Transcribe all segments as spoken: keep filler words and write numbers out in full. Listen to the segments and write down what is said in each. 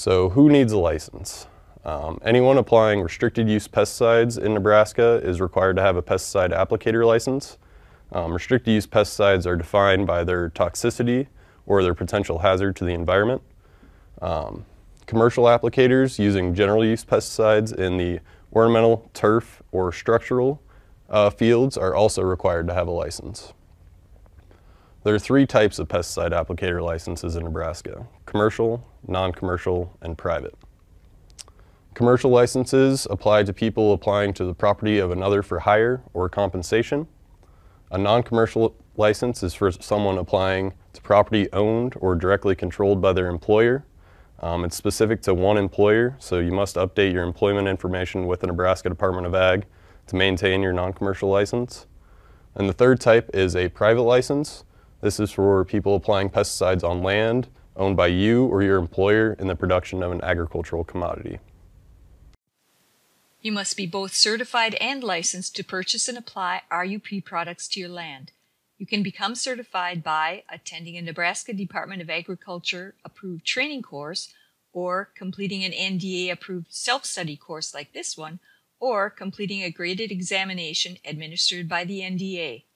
So who needs a license? Um, anyone applying restricted use pesticides in Nebraska is required to have a pesticide applicator license. Um, restricted use pesticides are defined by their toxicity or their potential hazard to the environment. Um, commercial applicators using general use pesticides in the ornamental, turf, or structural uh, fields are also required to have a license. There are three types of pesticide applicator licenses in Nebraska: commercial, non-commercial, and private. Commercial licenses apply to people applying to the property of another for hire or compensation. A non-commercial license is for someone applying to property owned or directly controlled by their employer. Um, it's specific to one employer, so you must update your employment information with the Nebraska Department of Ag to maintain your non-commercial license. And the third type is a private license. This is for people applying pesticides on land owned by you or your employer in the production of an agricultural commodity. You must be both certified and licensed to purchase and apply R U P products to your land. You can become certified by attending a Nebraska Department of Agriculture approved training course, or completing an N D A approved self-study course like this one, or completing a graded examination administered by the N D A.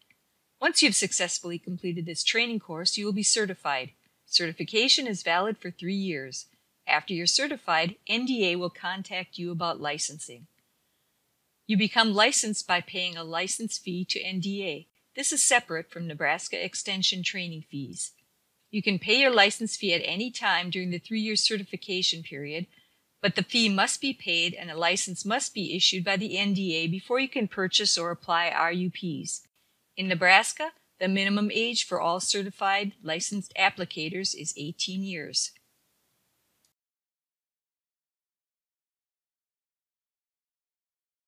Once you've successfully completed this training course, you will be certified. Certification is valid for three years. After you're certified, N D A will contact you about licensing. You become licensed by paying a license fee to N D A. This is separate from Nebraska Extension training fees. You can pay your license fee at any time during the three-year certification period, but the fee must be paid and a license must be issued by the N D A before you can purchase or apply R U Ps. In Nebraska, the minimum age for all certified licensed applicators is eighteen years.